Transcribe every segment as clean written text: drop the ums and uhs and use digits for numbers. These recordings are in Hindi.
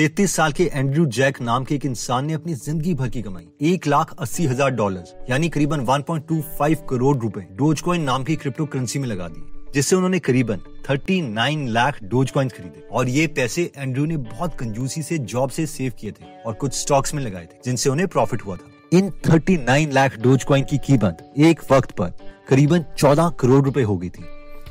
33 साल के एंड्रयू जैक नाम के एक इंसान ने अपनी जिंदगी भर की कमाई $1,80,000 यानी करीबन 1.25 करोड़ रुपए डोजकॉइन नाम की क्रिप्टो करेंसी में लगा दिए, जिससे उन्होंने करीबन 39 लाख डोजकॉइन खरीदे। और ये पैसे एंड्रयू ने बहुत कंजूसी से जॉब से सेव किए थे और कुछ स्टॉक्स में लगाए थे जिनसे उन्हें प्रॉफिट हुआ था। इन 39 लाख डोजकॉइन की कीमत एक वक्त पर करीबन 14 करोड़ रुपए हो गई थी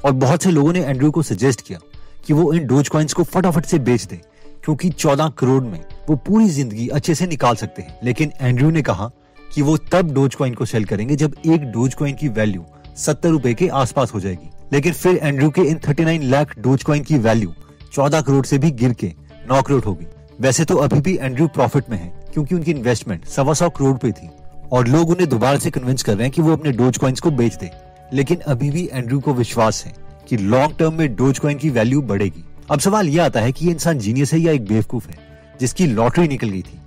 और बहुत से लोगों ने एंड्रयू को सजेस्ट किया कि वो इन डोजकॉइंस को फटाफट से बेच दे क्योंकि 14 करोड़ में वो पूरी जिंदगी अच्छे से निकाल सकते हैं। लेकिन एंड्रयू ने कहा कि वो तब डोजकॉइन को सेल करेंगे जब एक डोजकॉइन की वैल्यू 70 रुपए के आसपास हो जाएगी। लेकिन फिर एंड्रयू के इन 39 लाख डोजकॉइन की वैल्यू 14 करोड़ से भी गिर के 9 करोड़ होगी। वैसे तो अभी भी एंड्रयू प्रॉफिट में है क्योंकि उनकी इन्वेस्टमेंट 125 करोड़ रुपए थी और लोग उन्हें दोबारा से कन्विंस कर रहे हैं कि वो अपने डोजकॉइंस को बेच दे। लेकिन अभी भी एंड्रयू को विश्वास है कि लॉन्ग टर्म में डोजकॉइन की वैल्यू बढ़ेगी। अब सवाल यह आता है कि ये इंसान जीनियस है या एक बेवकूफ है जिसकी लॉटरी निकल गई थी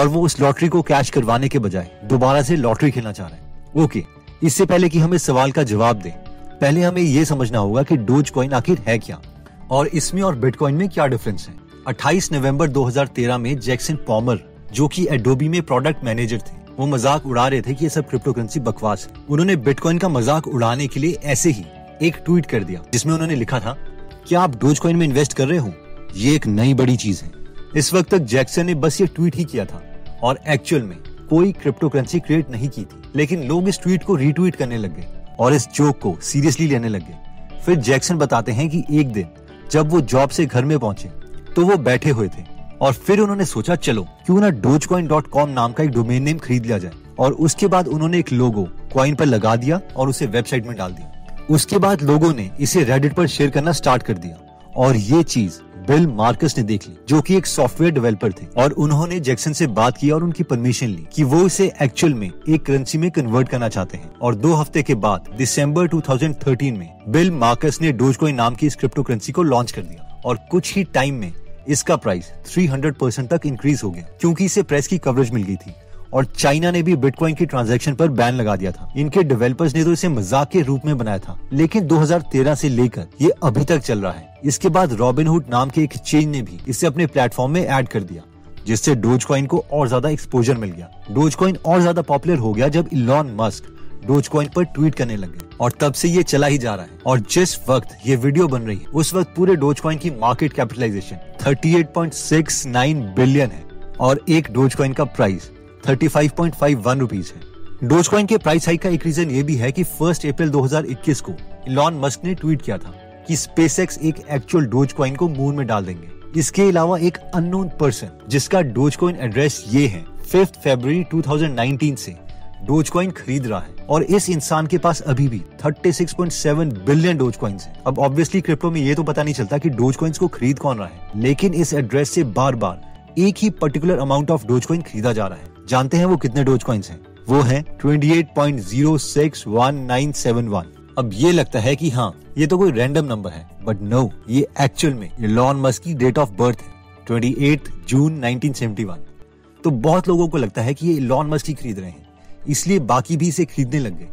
और वो उस लॉटरी को कैश करवाने के बजाय दोबारा से लॉटरी खेलना चाह रहा है। ओके, इससे पहले कि हम इस सवाल का जवाब दें, पहले हमें ये समझना होगा कि डोजकॉइन आखिर है क्या और इसमें और बिटकॉइन में क्या डिफरेंस है। 28 नवंबर 2013 में जैक्सन पामर, जो कि एडोबी में प्रोडक्ट मैनेजर थे, वो मजाक उड़ा रहे थे कि ये सब क्रिप्टो करेंसी बकवास है। उन्होंने बिटकॉइन का मजाक उड़ाने के लिए ऐसे ही एक ट्वीट कर दिया जिसमें उन्होंने लिखा था, क्या आप डोजकॉइन में इन्वेस्ट कर रहे हो? ये एक नई बड़ी चीज है। इस वक्त तक जैक्सन ने बस ये ट्वीट ही किया था और एक्चुअल में कोई क्रिप्टो करेंसी क्रिएट नहीं की थी, लेकिन लोग इस ट्वीट को रीट्वीट करने लग गए और इस जोक को सीरियसली लेने लग गए। फिर जैक्सन बताते हैं कि एक दिन जब वो जॉब से घर में पहुंचे तो वो बैठे हुए थे और फिर उन्होंने सोचा चलो क्यों ना dogecoin.com नाम का एक डोमेन नेम खरीद लिया जाए। और उसके बाद उन्होंने एक लोगो कॉइन पर लगा दिया और उसे वेबसाइट में डाल दिया। उसके बाद लोगों ने इसे रेडिट पर शेयर करना स्टार्ट कर दिया और ये चीज बिल मार्कस ने देख ली, जो कि एक सॉफ्टवेयर डेवलपर थे, और उन्होंने जैक्सन से बात की और उनकी परमिशन ली कि वो इसे एक्चुअल में एक करेंसी में कन्वर्ट करना चाहते हैं। और 2 हफ्ते के बाद दिसंबर 2013 में बिल मार्कस ने डोजकॉइन नाम की इस क्रिप्टो करेंसी को लॉन्च कर दिया और कुछ ही टाइम में इसका प्राइस 300% तक इंक्रीज हो गया क्योंकि इसे प्रेस की कवरेज मिल गई थी और चाइना ने भी बिटकॉइन की ट्रांजैक्शन पर बैन लगा दिया था। इनके डेवलपर्स ने तो इसे मजाक के रूप में बनाया था, लेकिन 2013 से लेकर ये अभी तक चल रहा है। इसके बाद रॉबिनहुड नाम के एक एक्सचेंज ने भी इसे अपने प्लेटफॉर्म में ऐड कर दिया, जिससे डोजकॉइन को और ज्यादा एक्सपोजर मिल गया। डोजकॉइन और ज्यादा पॉपुलर हो गया जब इलॉन मस्क डोजकॉइन पर ट्वीट करने लग गए और तब से ये चला ही जा रहा है। और जिस वक्त ये वीडियो बन रही है उस वक्त पूरे डोजकॉइन की मार्केट कैपिटलाइजेशन 38.69 बिलियन है और एक डोजकॉइन का प्राइस 35.51 रुपीज है। डोजकॉइन के प्राइस हाइक का एक रीजन ये भी है कि 1 अप्रैल 2021 को इलॉन मस्क ने ट्वीट किया था कि स्पेसएक्स एक एक्चुअल डोजकॉइन को मून में डाल देंगे। इसके अलावा एक अननोन पर्सन जिसका डोजकॉइन एड्रेस ये है 5 फरवरी 2019 से डोजकॉइन खरीद रहा है और इस इंसान के पास अभी भी 36.7 बिलियन डोजकॉइंस हैं। अब ऑब्वियसली क्रिप्टो में ये तो पता नहीं चलता कि डोजकॉइंस को खरीद कौन रहा है, लेकिन इस एड्रेस से बार बार एक ही पर्टिकुलर अमाउंट ऑफ डोजकॉइन खरीदा जा रहा है। जानते हैं वो कितने डोजकॉइंस हैं? वो है 28.061971। अब ये लगता है कि हाँ ये तो कोई रैंडम नंबर है, बट नो, ये एक्चुअल में इलॉन मस्क की डेट ऑफ बर्थ है 28 जून 1971। तो बहुत लोगों को लगता है कि ये इलॉन मस्क ही खरीद रहे हैं, इसलिए बाकी भी इसे खरीदने लग गए।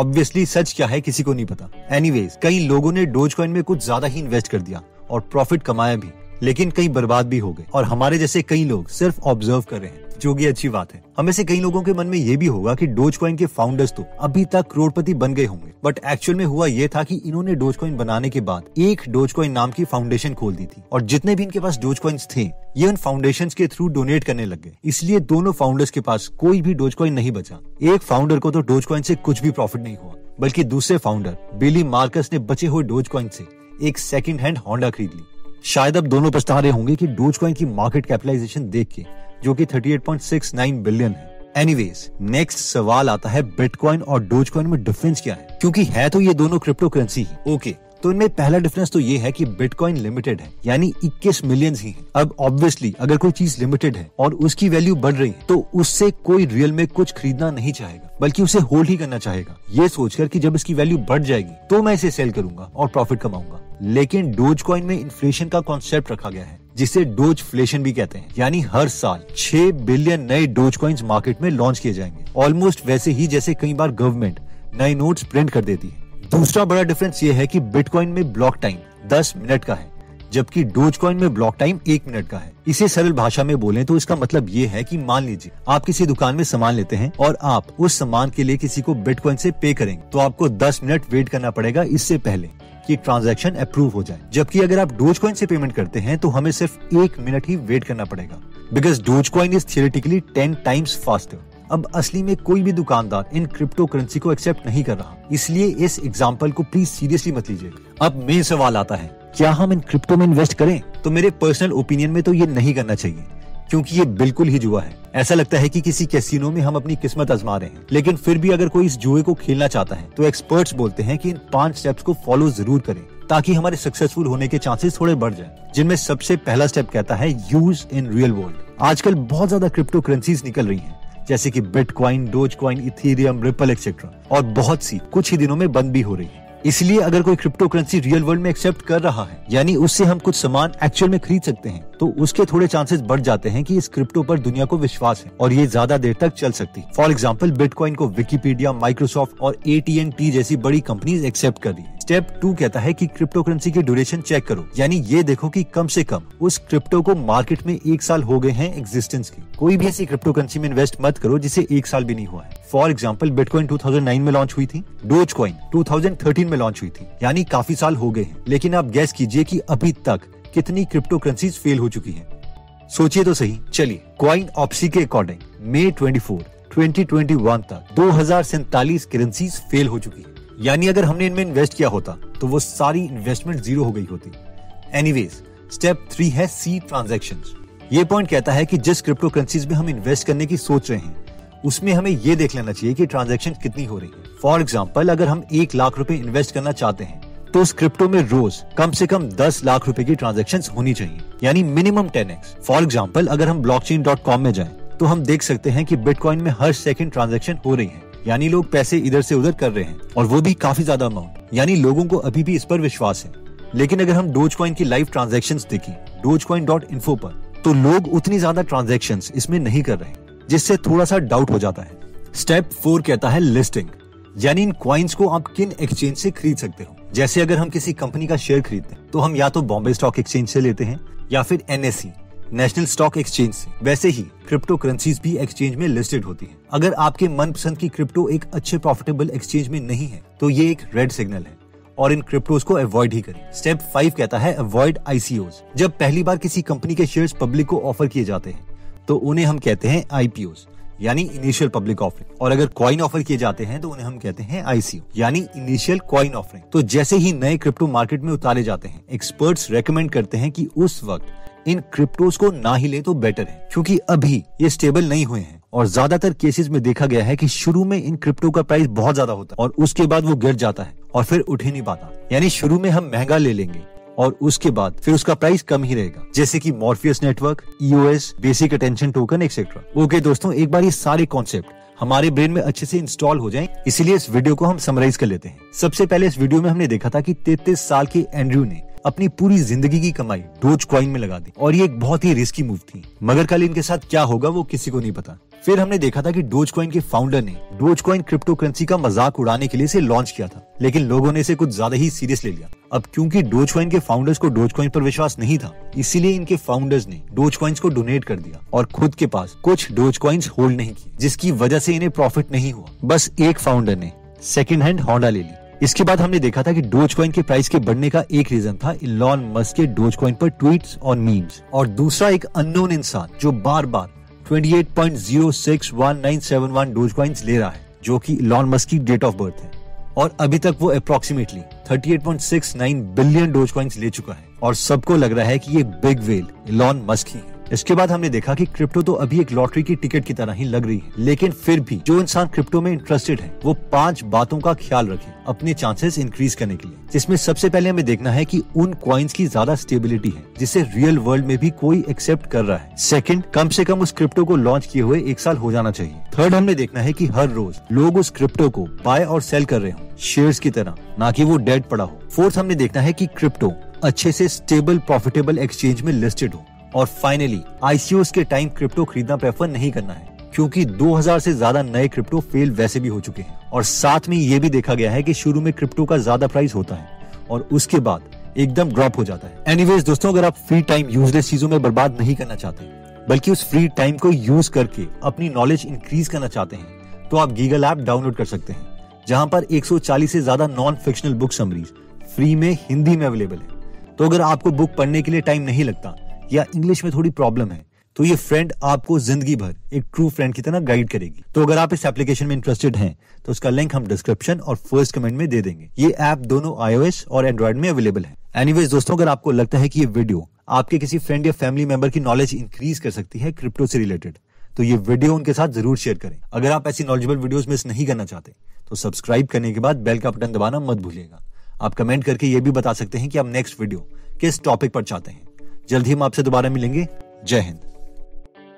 ऑब्वियसली सच क्या है किसी को नहीं पता। एनीवेज, कई लोगों ने डोजकॉइन में कुछ ज्यादा ही इन्वेस्ट कर दिया और प्रॉफिट कमाया भी, लेकिन कई बर्बाद भी हो गए और हमारे जैसे कई लोग सिर्फ ऑब्जर्व कर रहे हैं, जो कि अच्छी बात है। हमें से कई लोगों के मन में ये भी होगा कि डोजकॉइन के फाउंडर्स तो अभी तक करोड़पति बन गए होंगे, बट एक्चुअल में हुआ ये था कि इन्होंने डोजकॉइन बनाने के बाद एक डोजकॉइन नाम की फाउंडेशन खोल दी थी और जितने भी इनके पास डोजकॉइंस थे ये उन फाउंडेशंस के थ्रू डोनेट करने लग गए। इसलिए दोनों फाउंडर्स के पास कोई भी डोजकॉइन नहीं बचा। एक फाउंडर को तो डोजकॉइन से कुछ भी प्रॉफिट नहीं हुआ, बल्कि दूसरे फाउंडर बिली मार्कस ने बचे हुए डोजकॉइन से एक सेकेंड हैंड होंडा खरीद ली। शायद अब दोनों पछता रहे होंगे कि डोजकॉइन की मार्केट कैपिटलाइजेशन देख के, जो कि 38.69 बिलियन है। एनीवेज, नेक्स्ट सवाल आता है बिटकॉइन और डोजकॉइन में डिफरेंस क्या है, क्योंकि है तो ये दोनों क्रिप्टो करेंसी ही। ओके, तो इनमें पहला डिफरेंस तो ये है कि बिटकॉइन लिमिटेड है, यानी 21 मिलियन ही है। अब ऑब्वियसली अगर कोई चीज लिमिटेड है और उसकी वैल्यू बढ़ रही है तो उससे कोई रियल में कुछ खरीदना नहीं चाहेगा, बल्कि उसे होल्ड ही करना चाहेगा, ये सोचकर कि जब इसकी वैल्यू बढ़ जाएगी तो मैं इसे सेल करूंगा और प्रॉफिट कमाऊंगा। लेकिन डोजकॉइन में इन्फ्लेशन का कॉन्सेप्ट रखा गया है, जिसे डोजफ्लेशन भी कहते हैं, यानी हर साल 6 बिलियन नए डोजकॉइंस मार्केट में लॉन्च किए जाएंगे, ऑलमोस्ट वैसे ही जैसे कई बार गवर्नमेंट नए नोट्स प्रिंट कर देती है। दूसरा बड़ा डिफरेंस ये है कि बिटकॉइन में ब्लॉक टाइम 10 मिनट का है, जबकि डोजकॉइन में ब्लॉक टाइम 1 मिनट का है। इसे सरल भाषा में बोलें तो इसका मतलब ये है कि मान लीजिए आप किसी दुकान में सामान लेते हैं और आप उस सामान के लिए किसी को बिटकॉइन से पे करेंगे, तो आपको 10 मिनट वेट करना पड़ेगा इससे पहले कि ट्रांजैक्शन अप्रूव हो जाए। जबकि अगर आप डोजकॉइन से पेमेंट करते हैं तो हमें सिर्फ 1 मिनट ही वेट करना पड़ेगा, because Dogecoin is theoretically 10 times faster. अब असली में कोई भी दुकानदार इन क्रिप्टो करेंसी को एक्सेप्ट नहीं कर रहा, इसलिए इस एग्जाम्पल को प्लीज सीरियसली मत लीजिए। अब मेन सवाल आता है, क्या हम इन क्रिप्टो में इन्वेस्ट करें? तो मेरे पर्सनल ओपिनियन में तो ये नहीं करना चाहिए, क्योंकि ये बिल्कुल ही जुआ है। ऐसा लगता है कि किसी कैसीनो में हम अपनी किस्मत आजमा रहे हैं। लेकिन फिर भी अगर कोई इस जुए को खेलना चाहता है तो एक्सपर्ट्स बोलते हैं कि इन 5 स्टेप्स को फॉलो जरूर करें ताकि हमारे सक्सेसफुल होने के चांसेस थोड़े बढ़ जाएं। जिनमें सबसे पहला स्टेप कहता है यूज इन रियल वर्ल्ड। आजकल बहुत ज्यादा क्रिप्टो करेंसीज निकल रही है जैसे कि Bitcoin, Dogecoin, Ethereum, Ripple etcetera, और बहुत सी कुछ ही दिनों में बंद भी हो रही है। इसलिए अगर कोई क्रिप्टो करेंसी रियल वर्ल्ड में एक्सेप्ट कर रहा है, यानी उससे हम कुछ सामान एक्चुअल में खरीद सकते हैं, तो उसके थोड़े चांसेस बढ़ जाते हैं कि इस क्रिप्टो पर दुनिया को विश्वास है और ये ज्यादा देर तक चल सकती है। फॉर एग्जांपल बिटकॉइन को विकिपीडिया, माइक्रोसॉफ्ट और AT&T जैसी बड़ी कंपनीज एक्सेप्ट कर रही है। स्टेप 2 कहता है कि क्रिप्टो करेंसी की ड्यूरेशन चेक करो, यानी ये देखो कि कम से कम उस क्रिप्टो को मार्केट में 1 साल हो गए हैं एग्जिस्टेंस की। कोई भी ऐसी क्रिप्टो करेंसी में इन्वेस्ट मत करो जिसे 1 साल भी नहीं हुआ है। फॉर एग्जाम्पल बिटकॉइन 2009 में लॉन्च हुई थी, डोजकॉइन 2013 में लॉन्च हुई थी, यानी काफी साल हो गए हैं। लेकिन आप गैस कीजिए कि अभी तक कितनी क्रिप्टो करेंसीज फेल हो चुकी हैं? सोचिए तो सही। चलिए कॉइन ऑप्सी के अकॉर्डिंग मई 24, 2021 तक 2047 करेंसीज फेल हो चुकी है, यानी अगर हमने इनमें इन्वेस्ट किया होता तो वो सारी इन्वेस्टमेंट जीरो हो गई होती। एनीवेज, स्टेप 3 है सी ट्रांजैक्शंस। ये पॉइंट कहता है कि जिस क्रिप्टो करेंसीज में हम इन्वेस्ट करने की सोच रहे हैं उसमें हमें ये देख लेना चाहिए कि ट्रांजैक्शन कितनी हो रही है। फॉर एग्जांपल अगर हम 1 लाख रुपए इन्वेस्ट करना चाहते हैं तो उस क्रिप्टो में रोज कम से कम 10 लाख रुपए की ट्रांजैक्शंस होनी चाहिए, यानी मिनिमम 10x। फॉर एग्जांपल अगर हम blockchain.com में जाएं तो हम देख सकते हैं कि बिटकॉइन में हर सेकंड ट्रांजैक्शन हो रही है, यानी लोग पैसे इधर से उधर कर रहे हैं और वो भी काफी ज्यादा अमाउंट, यानी लोगों को अभी भी इस पर विश्वास है। लेकिन अगर हम डोजकॉइन की लाइव ट्रांजैक्शंस देखें dogecoin.info पर, तो लोग उतनी ज्यादा ट्रांजैक्शंस इसमें नहीं कर रहे, जिससे थोड़ा सा डाउट हो जाता है। स्टेप 4 कहता है लिस्टिंग, यानी इन क्वाइंस को आप किन एक्सचेंज से खरीद सकते हो। जैसे अगर हम किसी कंपनी का शेयर खरीदते हैं तो हम या तो बॉम्बे स्टॉक एक्सचेंज से लेते हैं या फिर NSE, नेशनल स्टॉक एक्सचेंज से। वैसे ही क्रिप्टो करेंसीज भी एक्सचेंज में लिस्टेड होती है। अगर आपके मनपसंद की क्रिप्टो एक अच्छे प्रॉफिटेबल एक्सचेंज में नहीं है तो ये एक रेड सिग्नल है और इन क्रिप्टोज को अवॉइड ही करें। स्टेप 5 कहता है अवॉइड ICOs। जब पहली बार किसी कंपनी के शेयर्स पब्लिक को ऑफर किए जाते हैं तो उन्हें हम कहते हैं IPOs, यानी इनिशियल पब्लिक ऑफरिंग, और अगर कॉइन ऑफर किए जाते हैं तो उन्हें हम कहते हैं ICO, यानी इनिशियल कॉइन ऑफरिंग। तो जैसे ही नए क्रिप्टो मार्केट में उतारे जाते हैं, एक्सपर्ट्स रेकमेंड करते हैं कि उस वक्त इन क्रिप्टोज को ना ही ले तो बेटर है, क्योंकि अभी ये स्टेबल नहीं हुए हैं और ज्यादातर केसेस में देखा गया है कि शुरू में इन क्रिप्टो का प्राइस बहुत ज्यादा होता है और उसके बाद वो गिर जाता है और फिर उठ ही नहीं पाता। यानी शुरू में हम महंगा ले लेंगे और उसके बाद फिर उसका प्राइस कम ही रहेगा, जैसे कि Morpheus network, EOS, basic attention token, etcetera. Okay दोस्तों, एक बार ये सारे कॉन्सेप्ट हमारे ब्रेन में अच्छे से इंस्टॉल हो जाएं, इसलिए इस वीडियो को हम समराइज कर लेते हैं। सबसे पहले इस वीडियो में हमने देखा था कि 33 साल के एंड्रू ने अपनी पूरी जिंदगी की कमाई डोजकॉइन में लगा दी, और ये एक बहुत ही रिस्की मूव थी, मगर कल इनके साथ क्या होगा वो किसी को नहीं पता। फिर हमने देखा था कि डोजकॉइन के फाउंडर ने डोजकॉइन क्रिप्टो करेंसी का मजाक उड़ाने के लिए इसे लॉन्च किया था, लेकिन लोगों ने इसे कुछ ज्यादा ही सीरियस ले लिया। अब क्योंकि डोजकॉइन के फाउंडर्स को डोजकॉइन पर विश्वास नहीं था, इसीलिए इनके फाउंडर्स ने डोजकॉइंस को डोनेट कर दिया और खुद के पास कुछ डोजकॉइंस होल्ड नहीं की, जिसकी वजह से इन्हें प्रॉफिट नहीं हुआ। बस एक फाउंडर ने सेकेंड हैंड होंडा ले ली। इसके बाद हमने देखा था कि डोजकॉइन के प्राइस के बढ़ने का एक रीजन था इलॉन मस्क के डोजकॉइन पर ट्वीट्स और मीम्स, और दूसरा एक अननोन इंसान जो बार बार 28.061971 डोजकॉइंस ले रहा है, जो कि इलॉन मस्क की डेट ऑफ बर्थ है, और अभी तक वो अप्रोक्सीमेटली 38.69 बिलियन डोजकॉइंस ले चुका है और सबको लग रहा है कि ये बिग व्हेल इलॉन मस्क ही है। इसके बाद हमने देखा कि क्रिप्टो तो अभी एक लॉटरी की टिकट की तरह ही लग रही है, लेकिन फिर भी जो इंसान क्रिप्टो में इंटरेस्टेड है वो 5 बातों का ख्याल रखे अपने चांसेस इंक्रीज करने के लिए, जिसमें सबसे पहले हमें देखना है कि उन कॉइन्स की ज्यादा स्टेबिलिटी है जिसे रियल वर्ल्ड में भी कोई एक्सेप्ट कर रहा है। सेकंड, कम से कम उस क्रिप्टो को लॉन्च किए हुए 1 साल हो जाना चाहिए। थर्ड, हमने देखना है कि हर रोज लोग उस क्रिप्टो को बाय और सेल कर रहे हो शेयर्स की तरह, ना कि वो डेड पड़ा हो। फोर्थ, हमने देखना है कि क्रिप्टो अच्छे से स्टेबल प्रॉफिटेबल एक्सचेंज में लिस्टेड हो। और फाइनली ICOs के टाइम क्रिप्टो खरीदना प्रेफर नहीं करना है, क्योंकि 2000 से ज्यादा नए क्रिप्टो फेल वैसे भी हो चुके हैं। और साथ में ये भी देखा गया है कि शुरू में क्रिप्टो का ज्यादा प्राइस होता है और उसके बाद एकदम ड्रॉप हो जाता है। एनीवेज दोस्तों, अगर आप फ्री टाइम यूजलेस चीजों में बर्बाद नहीं करना चाहते बल्कि उस फ्री टाइम को यूज करके अपनी नॉलेज इंक्रीज करना चाहते हैं तो आप गीगल ऐप डाउनलोड कर सकते हैं, जहां पर 140 से ज्यादा non fictional book summaries free में हिंदी में अवेलेबल है। तो अगर आपको बुक पढ़ने के लिए टाइम नहीं लगता या इंग्लिश में थोड़ी प्रॉब्लम है तो ये फ्रेंड आपको जिंदगी भर एक ट्रू फ्रेंड की तरह गाइड करेगी। तो अगर आप इस एप्लीकेशन में इंटरेस्टेड हैं तो उसका लिंक हम डिस्क्रिप्शन और फर्स्ट कमेंट में दे देंगे। ये ऐप दोनों iOS और एंड्रॉइड में अवेलेबल है। एनीवेज दोस्तों, अगर आपको लगता है कि ये वीडियो आपके किसी फ्रेंड या फैमिली मेंबर की नॉलेज इंक्रीज कर सकती है क्रिप्टो से रिलेटेड, तो ये वीडियो उनके साथ जरूर शेयर करें। अगर आप ऐसी नॉलेजेबल वीडियोस मिस नहीं करना चाहते तो सब्सक्राइब करने के बाद बेल का बटन दबाना मत भूलिएगा। आप कमेंट करके ये भी बता सकते हैं कि आप नेक्स्ट वीडियो किस टॉपिक पर चाहते हैं। जल्द ही हम आपसे दोबारा मिलेंगे। जय हिंद।